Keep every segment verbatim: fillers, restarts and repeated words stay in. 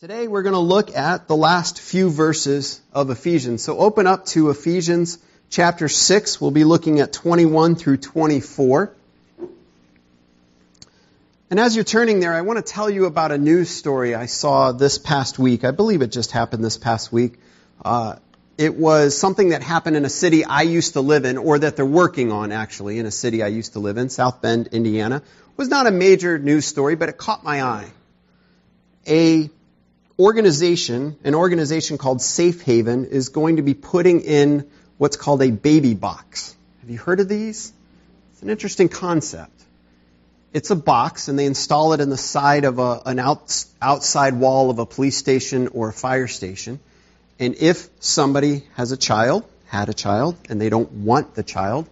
Today we're going to look at the last few verses of Ephesians. So open up to Ephesians chapter six. We'll be looking at twenty-one through twenty-four. And as you're turning there, I want to tell you about a news story I saw this past week. I believe it just happened this past week. Uh, it was something that happened in a city I used to live in, or that they're working on actually in a city I used to live in, South Bend, Indiana. It was not a major news story, but it caught my eye. A organization, an organization called Safe Haven, is going to be putting in what's called a baby box. Have you heard of these? It's an interesting concept. It's a box, and they install it in the side of a, an out, outside wall of a police station or a fire station. And if somebody has a child, had a child, and they don't want the child,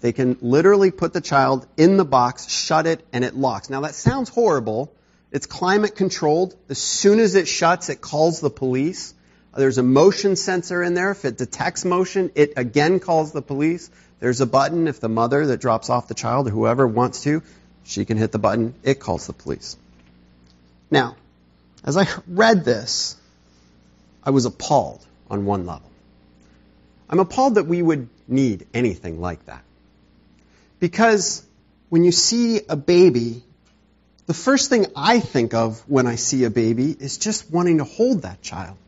they can literally put the child in the box, shut it, and it locks. Now, that sounds horrible. It's climate controlled. As soon as it shuts, it calls the police. There's a motion sensor in there. If it detects motion, it again calls the police. There's a button. If the mother that drops off the child or whoever wants to, she can hit the button. It calls the police. Now, as I read this, I was appalled on one level. I'm appalled that we would need anything like that. Because when you see a baby, the first thing I think of when I see a baby is just wanting to hold that child,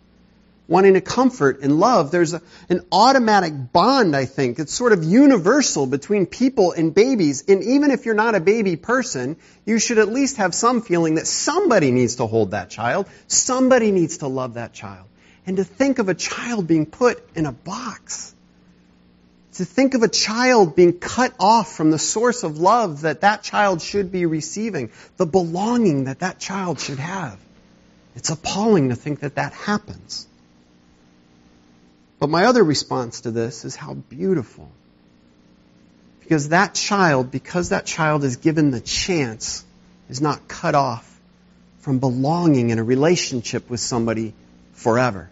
wanting to comfort and love. There's a, an automatic bond, I think. It's sort of universal between people and babies. And even if you're not a baby person, you should at least have some feeling that somebody needs to hold that child. Somebody needs to love that child. And to think of a child being put in a box, to think of a child being cut off from the source of love that that child should be receiving, the belonging that that child should have. It's appalling to think that that happens. But my other response to this is how beautiful. Because that child, because that child is given the chance, is not cut off from belonging in a relationship with somebody forever.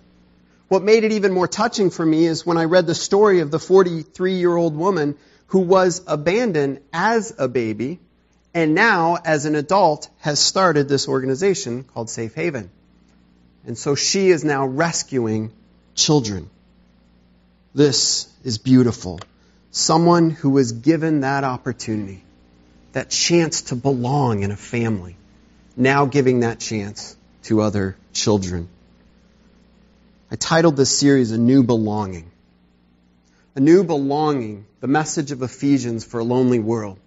What made it even more touching for me is when I read the story of the forty-three-year-old woman who was abandoned as a baby and now, as an adult, has started this organization called Safe Haven. And so she is now rescuing children. This is beautiful. Someone who was given that opportunity, that chance to belong in a family, now giving that chance to other children. I titled this series, A New Belonging. A New Belonging, the message of Ephesians for a lonely world.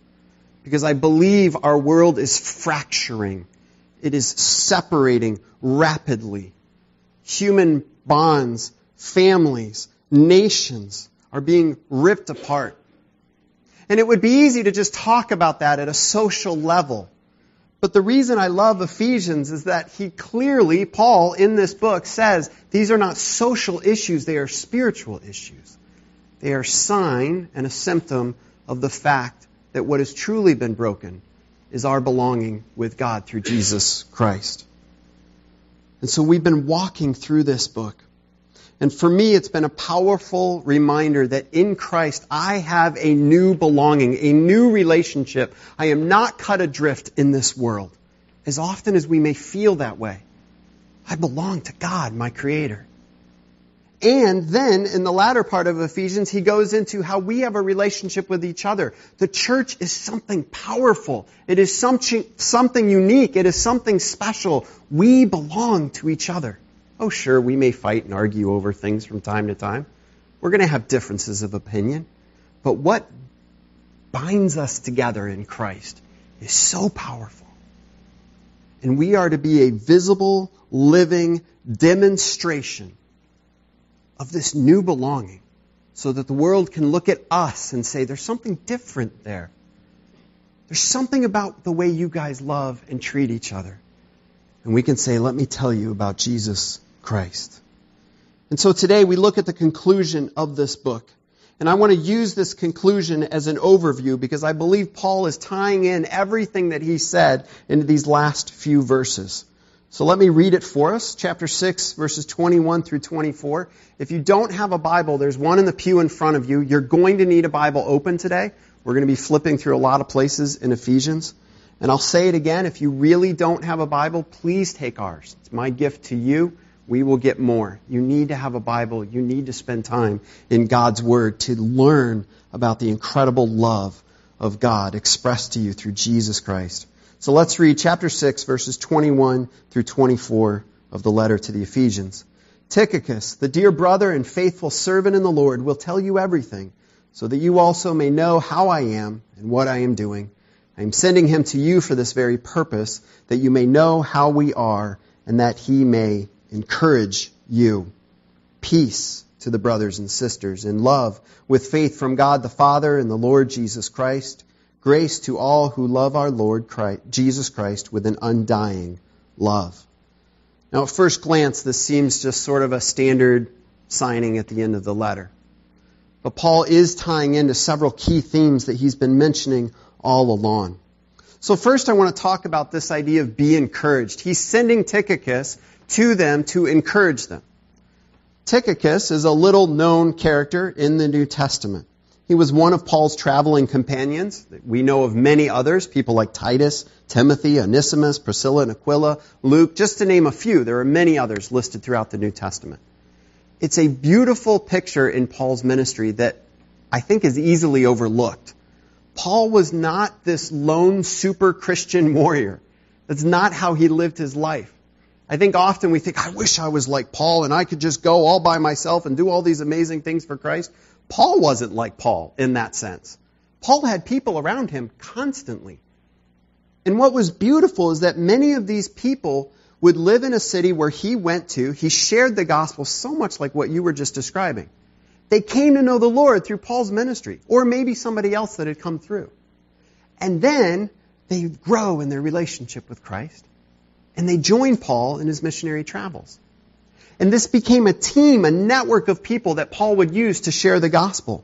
Because I believe our world is fracturing. It is separating rapidly. Human bonds, families, nations are being ripped apart. And it would be easy to just talk about that at a social level. But the reason I love Ephesians is that he clearly, Paul, in this book says these are not social issues, they are spiritual issues. They are a sign and a symptom of the fact that what has truly been broken is our belonging with God through Jesus Christ. And so we've been walking through this book. And for me, it's been a powerful reminder that in Christ, I have a new belonging, a new relationship. I am not cut adrift in this world, as often as we may feel that way. I belong to God, my Creator. And then, in the latter part of Ephesians, he goes into how we have a relationship with each other. The church is something powerful. It is something, something unique. It is something special. We belong to each other. Oh, sure, we may fight and argue over things from time to time. We're going to have differences of opinion. But what binds us together in Christ is so powerful. And we are to be a visible, living demonstration of this new belonging so that the world can look at us and say, there's something different there. There's something about the way you guys love and treat each other. And we can say, let me tell you about Jesus Christ. And so today we look at the conclusion of this book. And I want to use this conclusion as an overview because I believe Paul is tying in everything that he said into these last few verses. So let me read it for us. Chapter six, verses twenty-one through twenty-four. If you don't have a Bible, there's one in the pew in front of you. You're going to need a Bible open today. We're going to be flipping through a lot of places in Ephesians. And I'll say it again, if you really don't have a Bible, please take ours. It's my gift to you. We will get more. You need to have a Bible. You need to spend time in God's Word to learn about the incredible love of God expressed to you through Jesus Christ. So let's read chapter six, verses twenty-one through twenty-four of the letter to the Ephesians. Tychicus, the dear brother and faithful servant in the Lord, will tell you everything, so that you also may know how I am and what I am doing. I am sending him to you for this very purpose, that you may know how we are and that he may encourage you. Peace to the brothers and sisters, in love, with faith from God the Father and the Lord Jesus Christ. Grace to all who love our Lord Christ, Jesus Christ, with an undying love. Now, at first glance, this seems just sort of a standard signing at the end of the letter. But Paul is tying into several key themes that he's been mentioning all along. So first, I want to talk about this idea of be encouraged. He's sending Tychicus to them to encourage them. Tychicus is a little-known character in the New Testament. He was one of Paul's traveling companions. We know of many others, people like Titus, Timothy, Onesimus, Priscilla and Aquila, Luke, just to name a few. There are many others listed throughout the New Testament. It's a beautiful picture in Paul's ministry that I think is easily overlooked. Paul was not this lone super Christian warrior. That's not how he lived his life. I think often we think, I wish I was like Paul and I could just go all by myself and do all these amazing things for Christ. Paul wasn't like Paul in that sense. Paul had people around him constantly. And what was beautiful is that many of these people would live in a city where he went to. He shared the gospel so much like what you were just describing. They came to know the Lord through Paul's ministry, or maybe somebody else that had come through. And then they grow in their relationship with Christ, and they join Paul in his missionary travels. And this became a team, a network of people that Paul would use to share the gospel.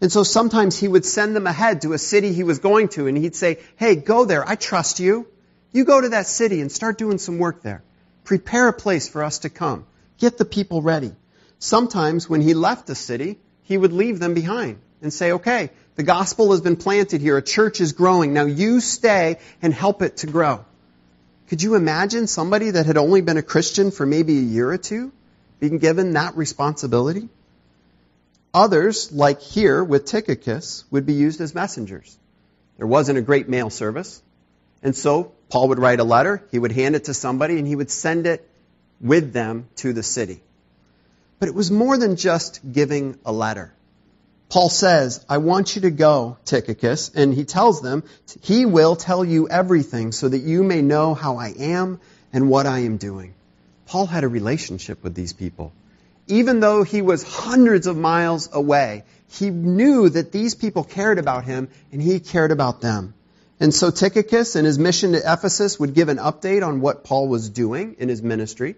And so sometimes he would send them ahead to a city he was going to, and he'd say, hey, go there, I trust you. You go to that city and start doing some work there. Prepare a place for us to come. Get the people ready. Sometimes when he left the city, he would leave them behind and say, okay, the gospel has been planted here, a church is growing, now you stay and help it to grow. Could you imagine somebody that had only been a Christian for maybe a year or two being given that responsibility? Others, like here with Tychicus, would be used as messengers. There wasn't a great mail service. And so Paul would write a letter, he would hand it to somebody, and he would send it with them to the city. But it was more than just giving a letter. Paul says, I want you to go, Tychicus, and he tells them, he will tell you everything so that you may know how I am and what I am doing. Paul had a relationship with these people. Even though he was hundreds of miles away, he knew that these people cared about him and he cared about them. And so Tychicus in his mission to Ephesus would give an update on what Paul was doing in his ministry,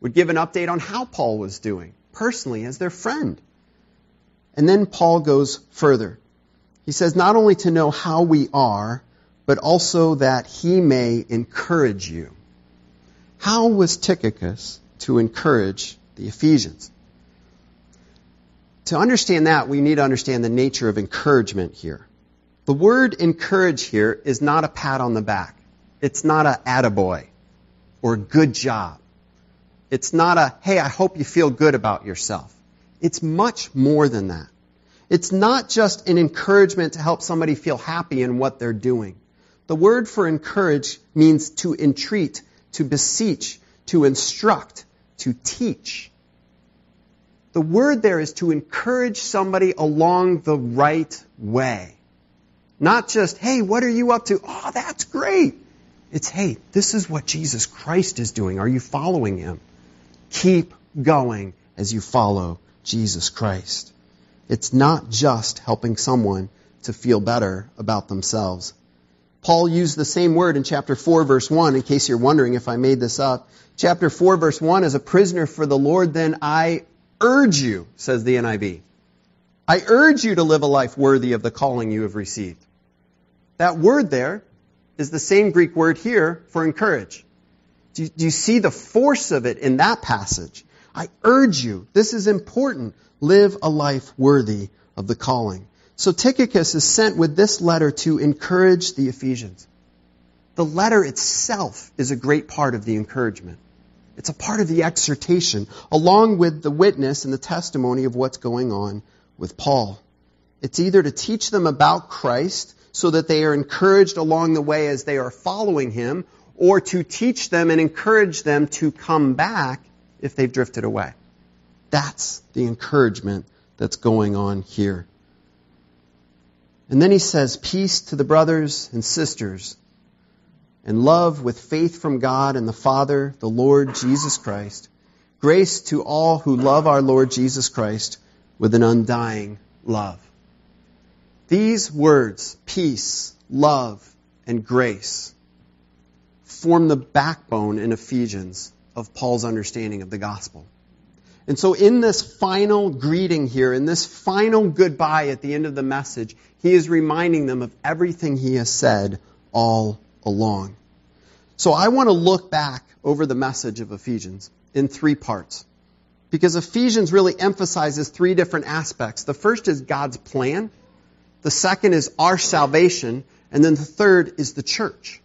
would give an update on how Paul was doing personally as their friend. And then Paul goes further. He says not only to know how we are, but also that he may encourage you. How was Tychicus to encourage the Ephesians? To understand that, we need to understand the nature of encouragement here. The word encourage here is not a pat on the back. It's not a attaboy or good job. It's not a, hey, I hope you feel good about yourself. It's much more than that. It's not just an encouragement to help somebody feel happy in what they're doing. The word for encourage means to entreat, to beseech, to instruct, to teach. The word there is to encourage somebody along the right way. Not just, hey, what are you up to? Oh, that's great. It's, hey, this is what Jesus Christ is doing. Are you following him? Keep going as you follow Jesus Christ. It's not just helping someone to feel better about themselves. Paul used the same word in chapter four, verse one, in case you're wondering if I made this up. Chapter four, verse one, as a prisoner for the Lord, then I urge you, says the N I V. I urge you to live a life worthy of the calling you have received. That word there is the same Greek word here for encourage. Do you, do you see the force of it in that passage? I urge you, this is important, live a life worthy of the calling. So Tychicus is sent with this letter to encourage the Ephesians. The letter itself is a great part of the encouragement. It's a part of the exhortation, along with the witness and the testimony of what's going on with Paul. It's either to teach them about Christ so that they are encouraged along the way as they are following him, or to teach them and encourage them to come back if they've drifted away. That's the encouragement that's going on here. And then he says, peace to the brothers and sisters, and love with faith from God and the Father, the Lord Jesus Christ. Grace to all who love our Lord Jesus Christ with an undying love. These words, peace, love, and grace, form the backbone in Ephesians of Paul's understanding of the gospel. And so in this final greeting here, in this final goodbye at the end of the message, he is reminding them of everything he has said all along. So I want to look back over the message of Ephesians in three parts, because Ephesians really emphasizes three different aspects. The first is God's plan, the second is our salvation, and then the third is the church.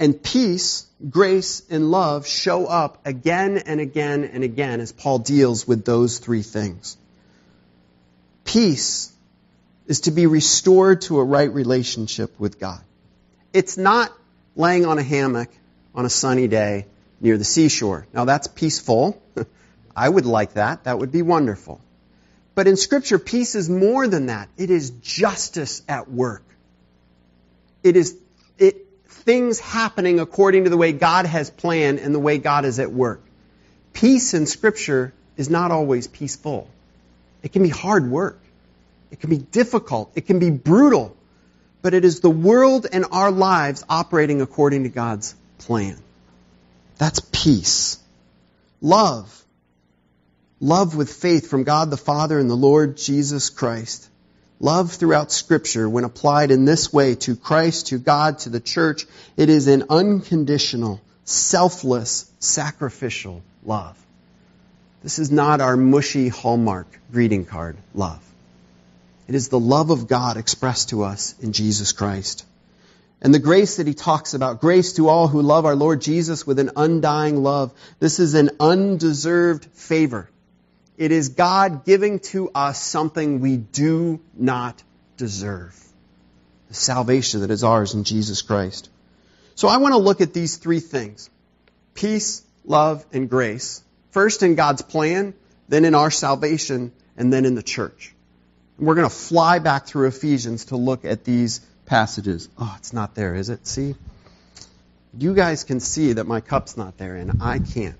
And peace, grace, and love show up again and again and again as Paul deals with those three things. Peace is to be restored to a right relationship with God. It's not laying on a hammock on a sunny day near the seashore. Now that's peaceful. I would like that. That would be wonderful. But in Scripture, peace is more than that. It is justice at work. It is it things happening according to the way God has planned and the way God is at work. Peace in Scripture is not always peaceful. It can be hard work. It can be difficult. It can be brutal. But it is the world and our lives operating according to God's plan. That's peace. Love. Love with faith from God the Father and the Lord Jesus Christ. Love throughout Scripture, when applied in this way to Christ, to God, to the church, it is an unconditional, selfless, sacrificial love. This is not our mushy Hallmark greeting card love. It is the love of God expressed to us in Jesus Christ. And the grace that he talks about, grace to all who love our Lord Jesus with an undying love. This is an undeserved favor. It is God giving to us something we do not deserve. The salvation that is ours in Jesus Christ. So I want to look at these three things. Peace, love, and grace. First in God's plan, then in our salvation, and then in the church. We're going to fly back through Ephesians to look at these passages. Oh, it's not there, is it? See? You guys can see that my cup's not there, and I can't.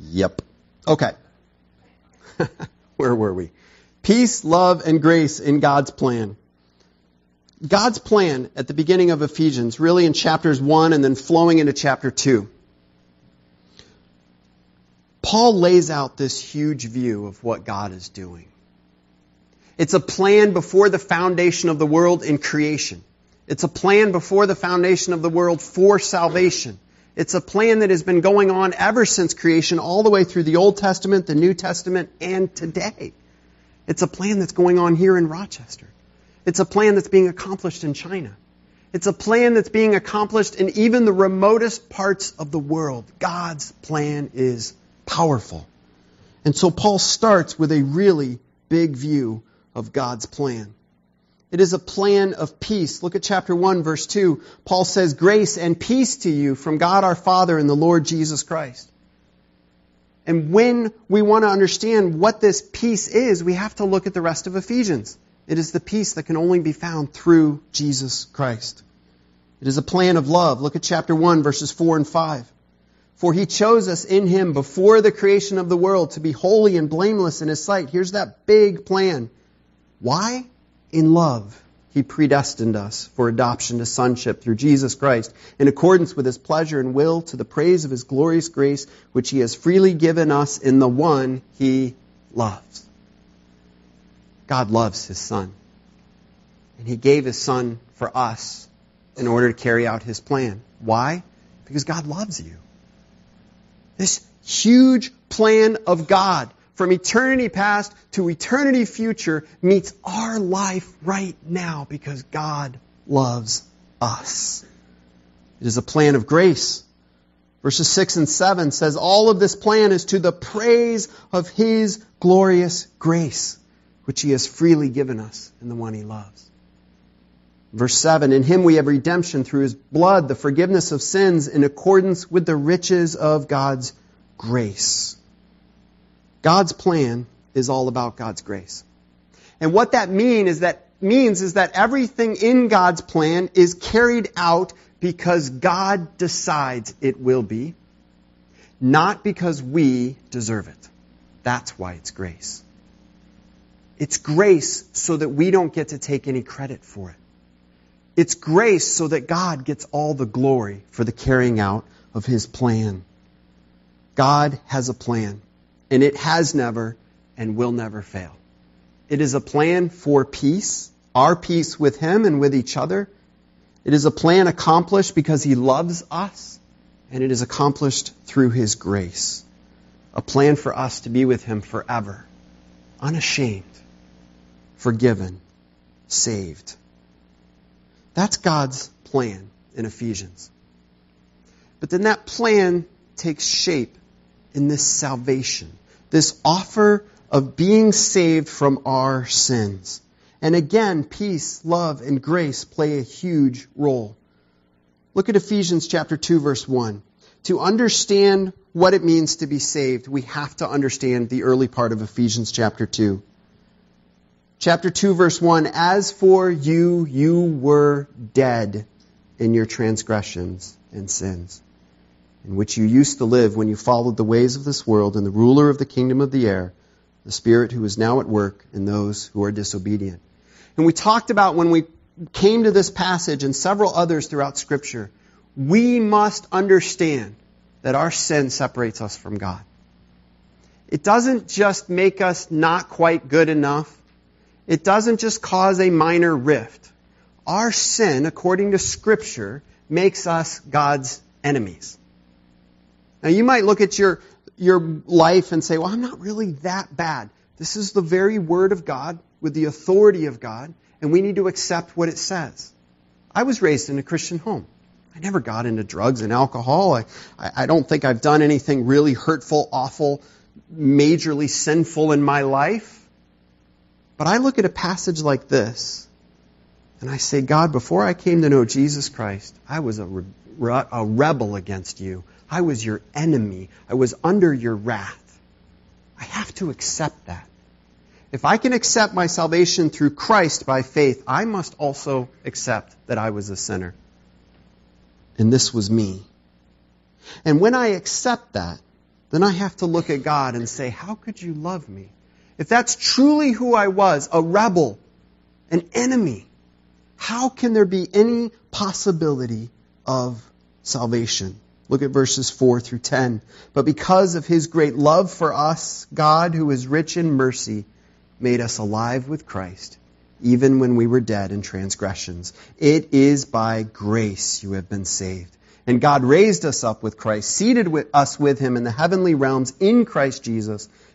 Yep. Okay. Where were we? Peace, love, and grace in God's plan. God's plan at the beginning of Ephesians, really in chapters one and then flowing into chapter two. Paul lays out this huge view of what God is doing. It's a plan before the foundation of the world in creation. It's a plan before the foundation of the world for salvation. It's a plan that has been going on ever since creation, all the way through the Old Testament, the New Testament, and today. It's a plan that's going on here in Rochester. It's a plan that's being accomplished in China. It's a plan that's being accomplished in even the remotest parts of the world. God's plan is powerful. And so Paul starts with a really big view of God's plan. It is a plan of peace. Look at chapter one, verse two. Paul says, grace and peace to you from God our Father and the Lord Jesus Christ. And when we want to understand what this peace is, we have to look at the rest of Ephesians. It is the peace that can only be found through Jesus Christ. It is a plan of love. Look at chapter one, verses four and five. For he chose us in him before the creation of the world to be holy and blameless in his sight. Here's that big plan. Why? In love, he predestined us for adoption to sonship through Jesus Christ, in accordance with his pleasure and will, to the praise of his glorious grace, which he has freely given us in the one he loves. God loves his Son. And he gave his Son for us in order to carry out his plan. Why? Because God loves you. This huge plan of God from eternity past to eternity future meets our life right now because God loves us. It is a plan of grace. Verses six and seven says, all of this plan is to the praise of His glorious grace, which He has freely given us in the one He loves. Verse seven, in Him we have redemption through His blood, the forgiveness of sins in accordance with the riches of God's grace. God's plan is all about God's grace. And what that mean is that means is that everything in God's plan is carried out because God decides it will be, not because we deserve it. That's why it's grace. It's grace so that we don't get to take any credit for it. It's grace so that God gets all the glory for the carrying out of His plan. God has a plan, and it has never and will never fail. It is a plan for peace, our peace with Him and with each other. It is a plan accomplished because He loves us, and it is accomplished through His grace. A plan for us to be with Him forever, unashamed, forgiven, saved. That's God's plan in Ephesians. But then that plan takes shape in this salvation, this offer of being saved from our sins. And again, peace, love, and grace play a huge role. Look at Ephesians chapter two, verse one. To understand what it means to be saved, we have to understand the early part of Ephesians chapter two. Chapter two, verse one, as for you, you were dead in your transgressions and sins, in which you used to live when you followed the ways of this world and the ruler of the kingdom of the air, the spirit who is now at work in those who are disobedient. And we talked about when we came to this passage and several others throughout Scripture, we must understand that our sin separates us from God. It doesn't just make us not quite good enough. It doesn't just cause a minor rift. Our sin, according to Scripture, makes us God's enemies. Now, you might look at your, your life and say, well, I'm not really that bad. This is the very Word of God with the authority of God, and we need to accept what it says. I was raised in a Christian home. I never got into drugs and alcohol. I, I don't think I've done anything really hurtful, awful, majorly sinful in my life. But I look at a passage like this, and I say, God, before I came to know Jesus Christ, I was a, re- a rebel against you. I was your enemy. I was under your wrath. I have to accept that. If I can accept my salvation through Christ by faith, I must also accept that I was a sinner. And this was me. And when I accept that, then I have to look at God and say, how could you love me? If that's truly who I was, a rebel, an enemy, how can there be any possibility of salvation? Look at verses four through ten. But because of His great love for us, God, who is rich in mercy, made us alive with Christ, even when we were dead in transgressions. It is by grace you have been saved. And God raised us up with Christ, seated with us with Him in the heavenly realms in Christ Jesus,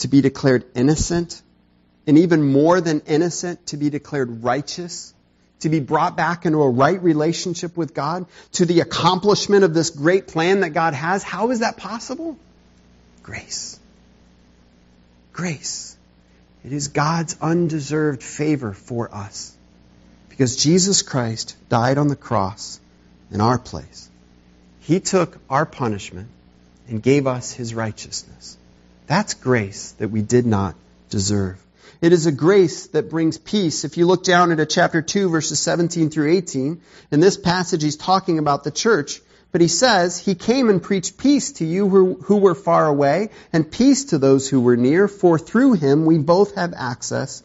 to be declared innocent, and even more than innocent, to be declared righteous, to be brought back into a right relationship with God, to the accomplishment of this great plan that God has? How is that possible? Grace. Grace. It is God's undeserved favor for us, because Jesus Christ died on the cross in our place. He took our punishment and gave us His righteousness. That's grace that we did not deserve. It is a grace that brings peace. If you look down into chapter two, verses seventeen through eighteen, in this passage he's talking about the church, But he says, he came and preached peace to you who, who were far away and peace to those who were near, for through him we both have access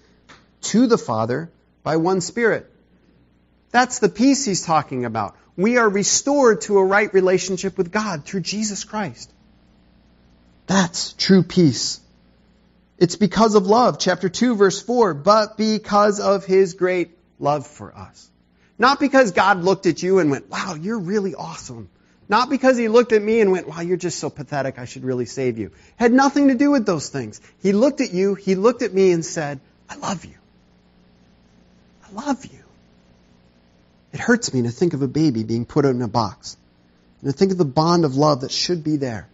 to the Father by one Spirit. That's the peace he's talking about. We are restored to a right relationship with God through Jesus Christ. That's true peace. It's because of love, chapter two, verse four, but because of his great love for us. Not because God looked at you and went, wow, you're really awesome. Not because he looked at me and went, wow, you're just so pathetic, I should really save you. Had nothing to do with those things. He looked at you, he looked at me and said, I love you. I love you. It hurts me to think of a baby being put in a box. And to think of the bond of love that should be there.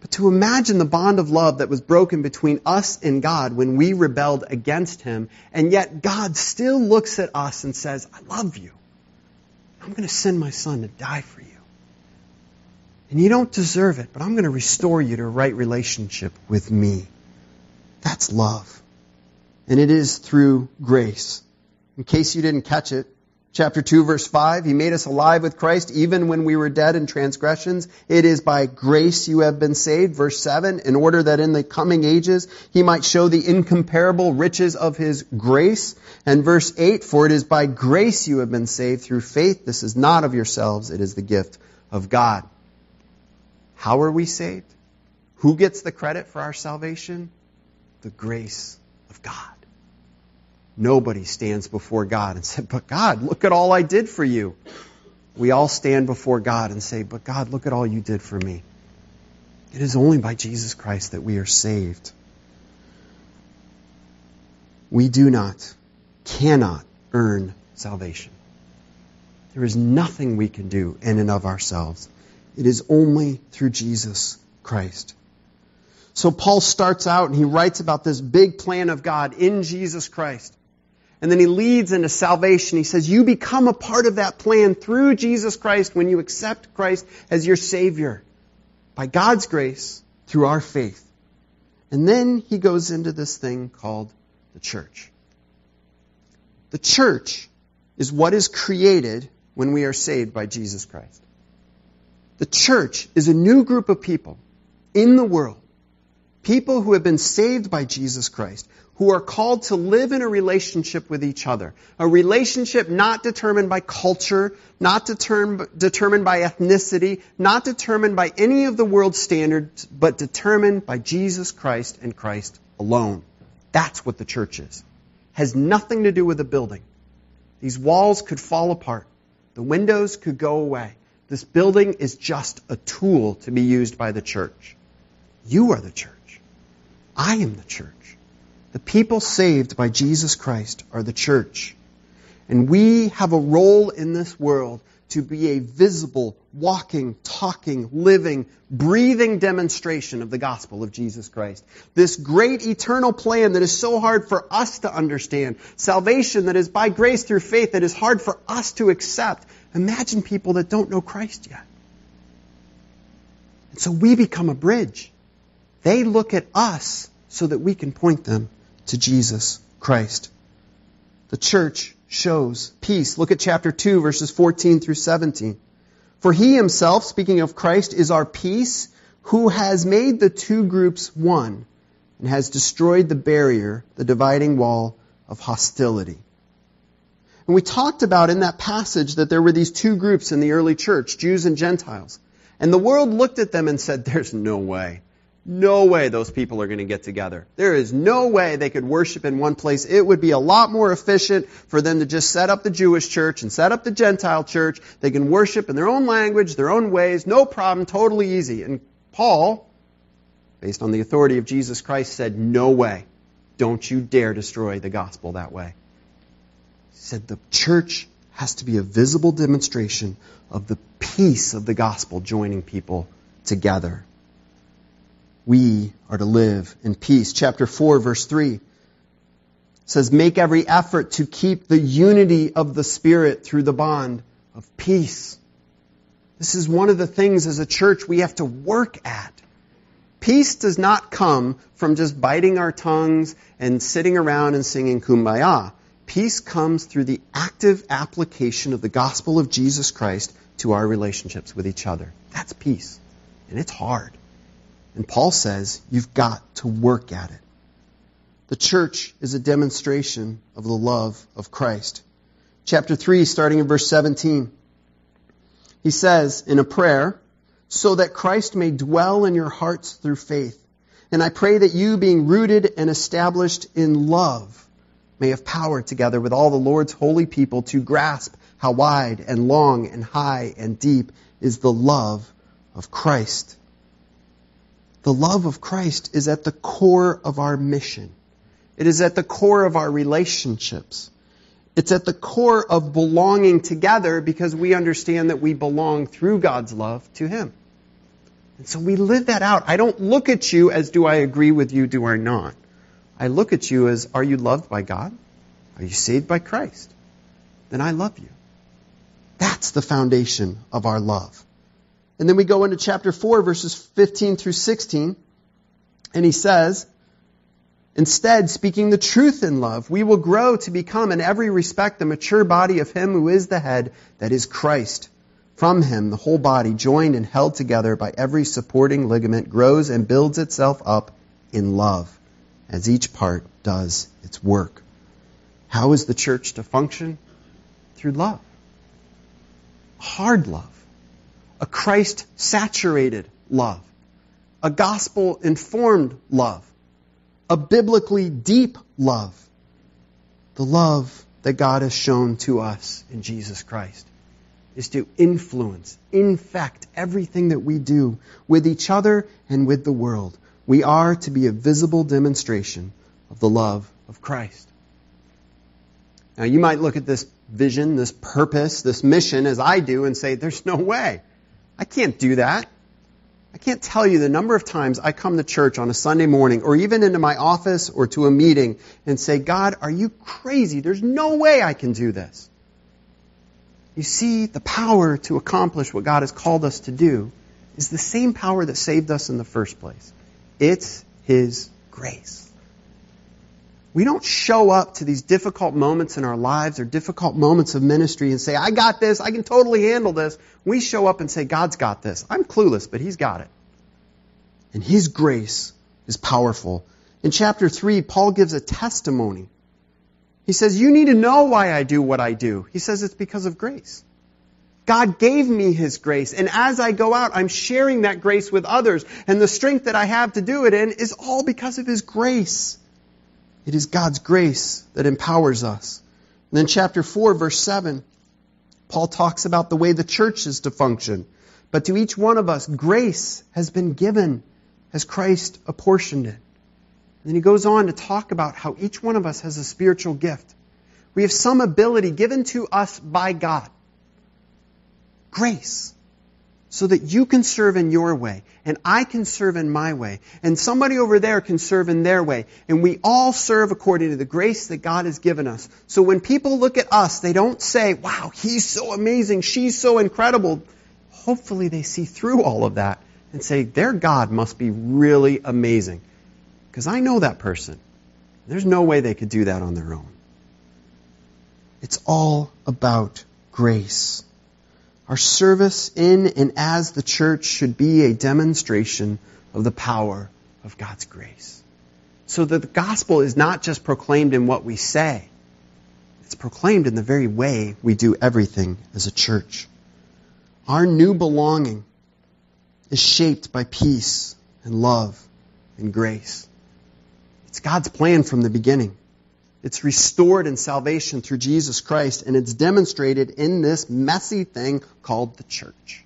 But to imagine the bond of love that was broken between us and God when we rebelled against him, and yet God still looks at us and says, I love you. I'm going to send my son to die for you. And you don't deserve it, but I'm going to restore you to a right relationship with me. That's love. And it is through grace. In case you didn't catch it, chapter two, verse five, he made us alive with Christ even when we were dead in transgressions. It is by grace you have been saved. Verse seven, in order that in the coming ages he might show the incomparable riches of his grace. And verse eight, for it is by grace you have been saved through faith. This is not of yourselves. It is the gift of God. How are we saved? Who gets the credit for our salvation? The grace of God. Nobody stands before God and said, but God, look at all I did for you. We all stand before God and say, but God, look at all you did for me. It is only by Jesus Christ that we are saved. We do not, cannot earn salvation. There is nothing we can do in and of ourselves. It is only through Jesus Christ. So Paul starts out and he writes about this big plan of God in Jesus Christ. And then he leads into salvation. He says, you become a part of that plan through Jesus Christ when you accept Christ as your Savior. By God's grace, through our faith. And then he goes into this thing called the church. The church is what is created when we are saved by Jesus Christ. The church is a new group of people in the world. People who have been saved by Jesus Christ, who are called to live in a relationship with each other. A relationship not determined by culture, not determ- determined by ethnicity, not determined by any of the world's standards, but determined by Jesus Christ and Christ alone. That's what the church is. Has nothing to do with a building. These walls could fall apart. The windows could go away. This building is just a tool to be used by the church. You are the church. I am the church. The people saved by Jesus Christ are the church. And we have a role in this world to be a visible, walking, talking, living, breathing demonstration of the gospel of Jesus Christ. This great eternal plan that is so hard for us to understand. Salvation that is by grace through faith that is hard for us to accept. Imagine people that don't know Christ yet. And so we become a bridge. They look at us so that we can point them to Jesus Christ. The church shows peace. Look at chapter two, verses fourteen through seventeen. For he himself, speaking of Christ, is our peace, who has made the two groups one and has destroyed the barrier, the dividing wall of hostility. And we talked about in that passage that there were these two groups in the early church, Jews and Gentiles. And the world looked at them and said, there's no way. No way those people are going to get together. There is no way they could worship in one place. It would be a lot more efficient for them to just set up the Jewish church and set up the Gentile church. They can worship in their own language, their own ways, no problem, totally easy. And Paul, based on the authority of Jesus Christ, said, no way. Don't you dare destroy the gospel that way. He said the church has to be a visible demonstration of the peace of the gospel joining people together. We are to live in peace. Chapter four, verse three says, make every effort to keep the unity of the Spirit through the bond of peace. This is one of the things as a church we have to work at. Peace does not come from just biting our tongues and sitting around and singing Kumbaya. Peace comes through the active application of the gospel of Jesus Christ to our relationships with each other. That's peace. And it's hard. And Paul says you've got to work at it. The church is a demonstration of the love of Christ. Chapter three, starting in verse seventeen, he says in a prayer, so that Christ may dwell in your hearts through faith. And I pray that you, being rooted and established in love, may have power together with all the Lord's holy people to grasp how wide and long and high and deep is the love of Christ. The love of Christ is at the core of our mission. It is at the core of our relationships. It's at the core of belonging together because we understand that we belong through God's love to Him. And so we live that out. I don't look at you as do I agree with you, do I not? I look at you as, are you loved by God? Are you saved by Christ? Then I love you. That's the foundation of our love. And then we go into chapter four, verses fifteen through sixteen, and he says, instead, speaking the truth in love, we will grow to become in every respect the mature body of Him who is the head, that is Christ. From Him, the whole body, joined and held together by every supporting ligament, grows and builds itself up in love, as each part does its work. How is the church to function? Through love. Hard love. A Christ-saturated love. A gospel-informed love. A biblically deep love. The love that God has shown to us in Jesus Christ is to influence, infect everything that we do with each other and with the world. We are to be a visible demonstration of the love of Christ. Now, you might look at this vision, this purpose, this mission as I do and say, there's no way. I can't do that. I can't tell you the number of times I come to church on a Sunday morning or even into my office or to a meeting and say, God, are you crazy? There's no way I can do this. You see, the power to accomplish what God has called us to do is the same power that saved us in the first place. It's His grace. We don't show up to these difficult moments in our lives or difficult moments of ministry and say, I got this, I can totally handle this. We show up and say, God's got this. I'm clueless, but He's got it. And His grace is powerful. In chapter three, Paul gives a testimony. He says, you need to know why I do what I do. He says it's because of grace. God gave me His grace, and as I go out, I'm sharing that grace with others, and the strength that I have to do it in is all because of His grace. It is God's grace that empowers us. And then chapter four, verse seven, Paul talks about the way the church is to function. But to each one of us, grace has been given as Christ apportioned it. And then he goes on to talk about how each one of us has a spiritual gift. We have some ability given to us by God. Grace, so that you can serve in your way, and I can serve in my way, and somebody over there can serve in their way, and we all serve according to the grace that God has given us. So when people look at us, they don't say, wow, he's so amazing, she's so incredible. Hopefully they see through all of that and say, their God must be really amazing, because I know that person. There's no way they could do that on their own. It's all about grace. Our service in and as the church should be a demonstration of the power of God's grace. So that the gospel is not just proclaimed in what we say. It's proclaimed in the very way we do everything as a church. Our new belonging is shaped by peace and love and grace. It's God's plan from the beginning. It's restored in salvation through Jesus Christ, and it's demonstrated in this messy thing called the church.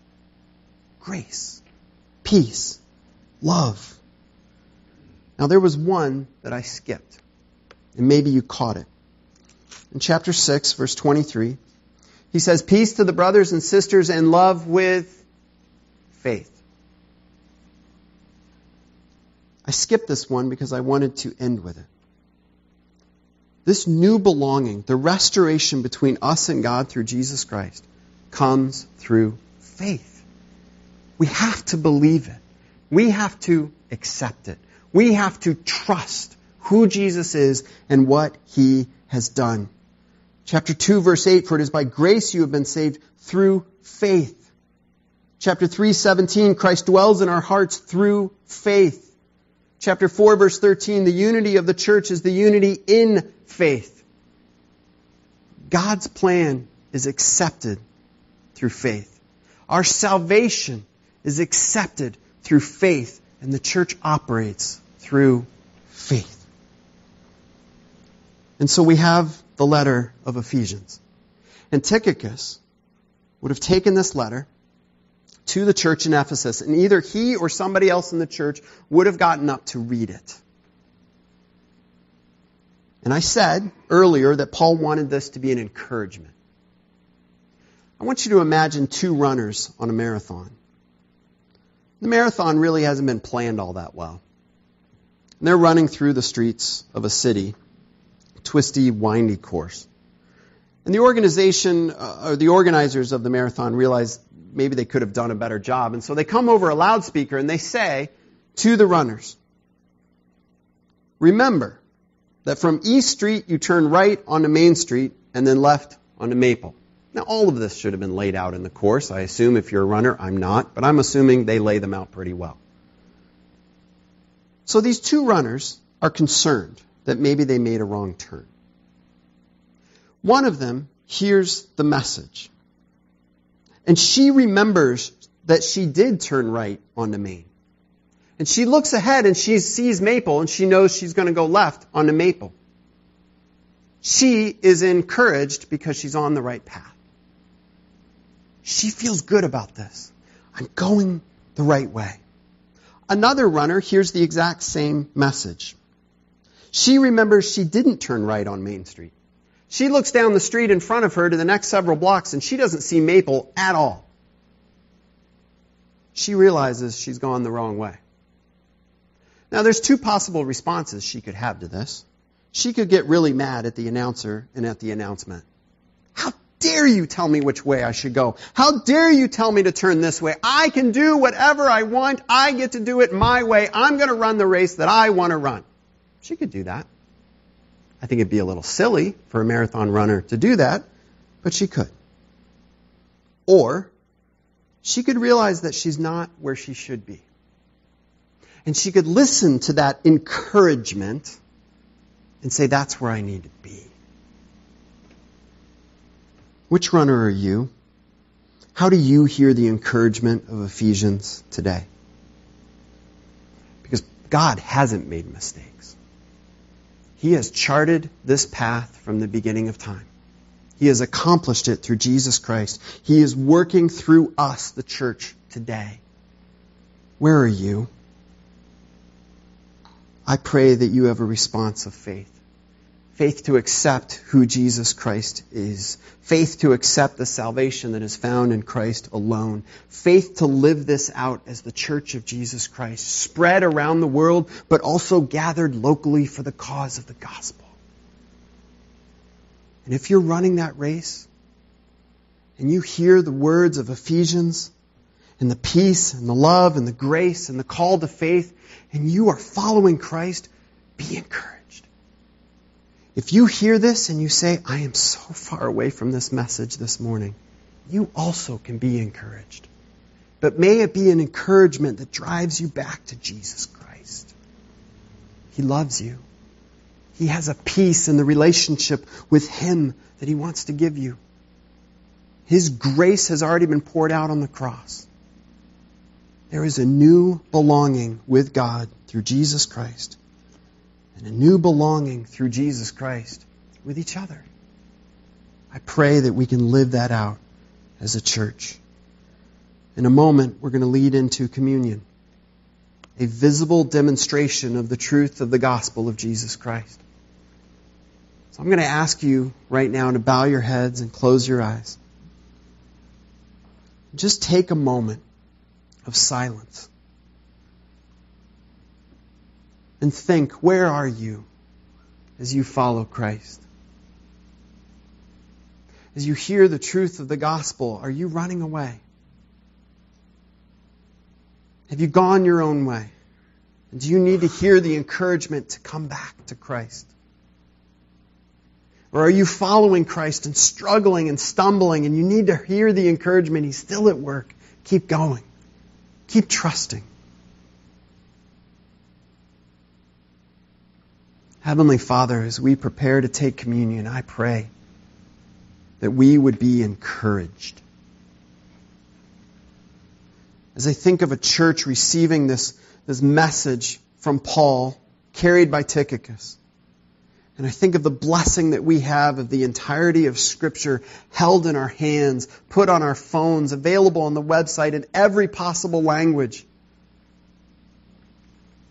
Grace, peace, love. Now there was one that I skipped, and maybe you caught it. In chapter six, verse twenty-three, he says, peace to the brothers and sisters and love with faith. I skipped this one because I wanted to end with it. This new belonging, the restoration between us and God through Jesus Christ, comes through faith. We have to believe it. We have to accept it. We have to trust who Jesus is and what He has done. Chapter two, verse eight, for it is by grace you have been saved through faith. Chapter three seventeen, Christ dwells in our hearts through faith. Chapter four, verse thirteen, the unity of the church is the unity in faith. God's plan is accepted through faith. Our salvation is accepted through faith, and the church operates through faith. And so we have the letter of Ephesians. And Tychicus would have taken this letter to the church in Ephesus, and either he or somebody else in the church would have gotten up to read it. And I said earlier that Paul wanted this to be an encouragement. I want you to imagine two runners on a marathon. The marathon really hasn't been planned all that well. And they're running through the streets of a city, a twisty, windy course. And the organization, uh, or the organizers of the marathon realize maybe they could have done a better job. And so they come over a loudspeaker and they say to the runners, remember that from East Street you turn right onto Main Street and then left onto Maple. Now all of this should have been laid out in the course, I assume, if you're a runner. I'm not, but I'm assuming they lay them out pretty well. So these two runners are concerned that maybe they made a wrong turn. One of them hears the message, and she remembers that she did turn right onto Main. And she looks ahead and she sees Maple, and she knows she's going to go left onto Maple. She is encouraged because she's on the right path. She feels good about this. I'm going the right way. Another runner hears the exact same message. She remembers she didn't turn right on Main Street. She looks down the street in front of her to the next several blocks, and she doesn't see Maple at all. She realizes she's gone the wrong way. Now, there's two possible responses she could have to this. She could get really mad at the announcer and at the announcement. How dare you tell me which way I should go? How dare you tell me to turn this way? I can do whatever I want. I get to do it my way. I'm going to run the race that I want to run. She could do that. I think it'd be a little silly for a marathon runner to do that, but she could. Or she could realize that she's not where she should be. And she could listen to that encouragement and say, that's where I need to be. Which runner are you? How do you hear the encouragement of Ephesians today? Because God hasn't made mistakes. He has charted this path from the beginning of time. He has accomplished it through Jesus Christ. He is working through us, the church, today. Where are you? I pray that you have a response of faith. Faith to accept who Jesus Christ is. Faith to accept the salvation that is found in Christ alone. Faith to live this out as the church of Jesus Christ, spread around the world, but also gathered locally for the cause of the gospel. And if you're running that race, and you hear the words of Ephesians, and the peace, and the love, and the grace, and the call to faith, and you are following Christ, be encouraged. If you hear this and you say, I am so far away from this message this morning, you also can be encouraged. But may it be an encouragement that drives you back to Jesus Christ. He loves you. He has a peace in the relationship with Him that He wants to give you. His grace has already been poured out on the cross. There is a new belonging with God through Jesus Christ. And a new belonging through Jesus Christ with each other. I pray that we can live that out as a church. In a moment, we're going to lead into communion, a visible demonstration of the truth of the gospel of Jesus Christ. So I'm going to ask you right now to bow your heads and close your eyes. Just take a moment of silence. And think, where are you as you follow Christ? As you hear the truth of the gospel, are you running away? Have you gone your own way? And do you need to hear the encouragement to come back to Christ? Or are you following Christ and struggling and stumbling, and you need to hear the encouragement, He's still at work, Keep going. Keep trusting. Heavenly Father, as we prepare to take communion, I pray that we would be encouraged. As I think of a church receiving this, this message from Paul, carried by Tychicus, and I think of the blessing that we have of the entirety of Scripture held in our hands, put on our phones, available on the website in every possible language.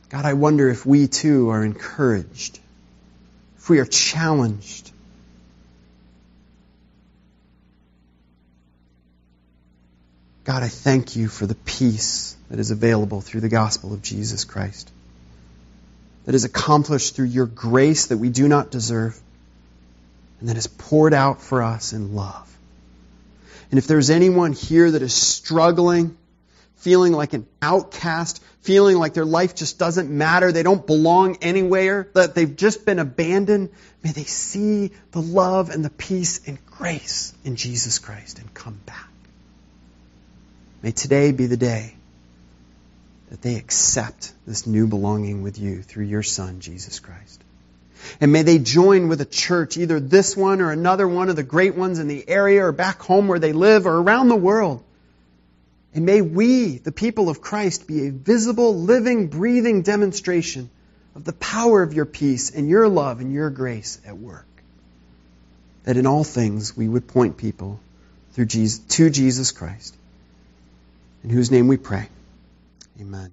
God, I wonder if we too are encouraged, if we are challenged. God, I thank you for the peace that is available through the gospel of Jesus Christ, that is accomplished through your grace that we do not deserve, and that is poured out for us in love. And if there's anyone here that is struggling, feeling like an outcast, feeling like their life just doesn't matter, they don't belong anywhere, that they've just been abandoned, may they see the love and the peace and grace in Jesus Christ and come back. May today be the day that they accept this new belonging with you through your Son, Jesus Christ. And may they join with a church, either this one or another one of the great ones in the area or back home where they live or around the world. And may we, the people of Christ, be a visible, living, breathing demonstration of the power of your peace and your love and your grace at work. That in all things we would point people through Jesus, to Jesus Christ, in whose name we pray. Amen.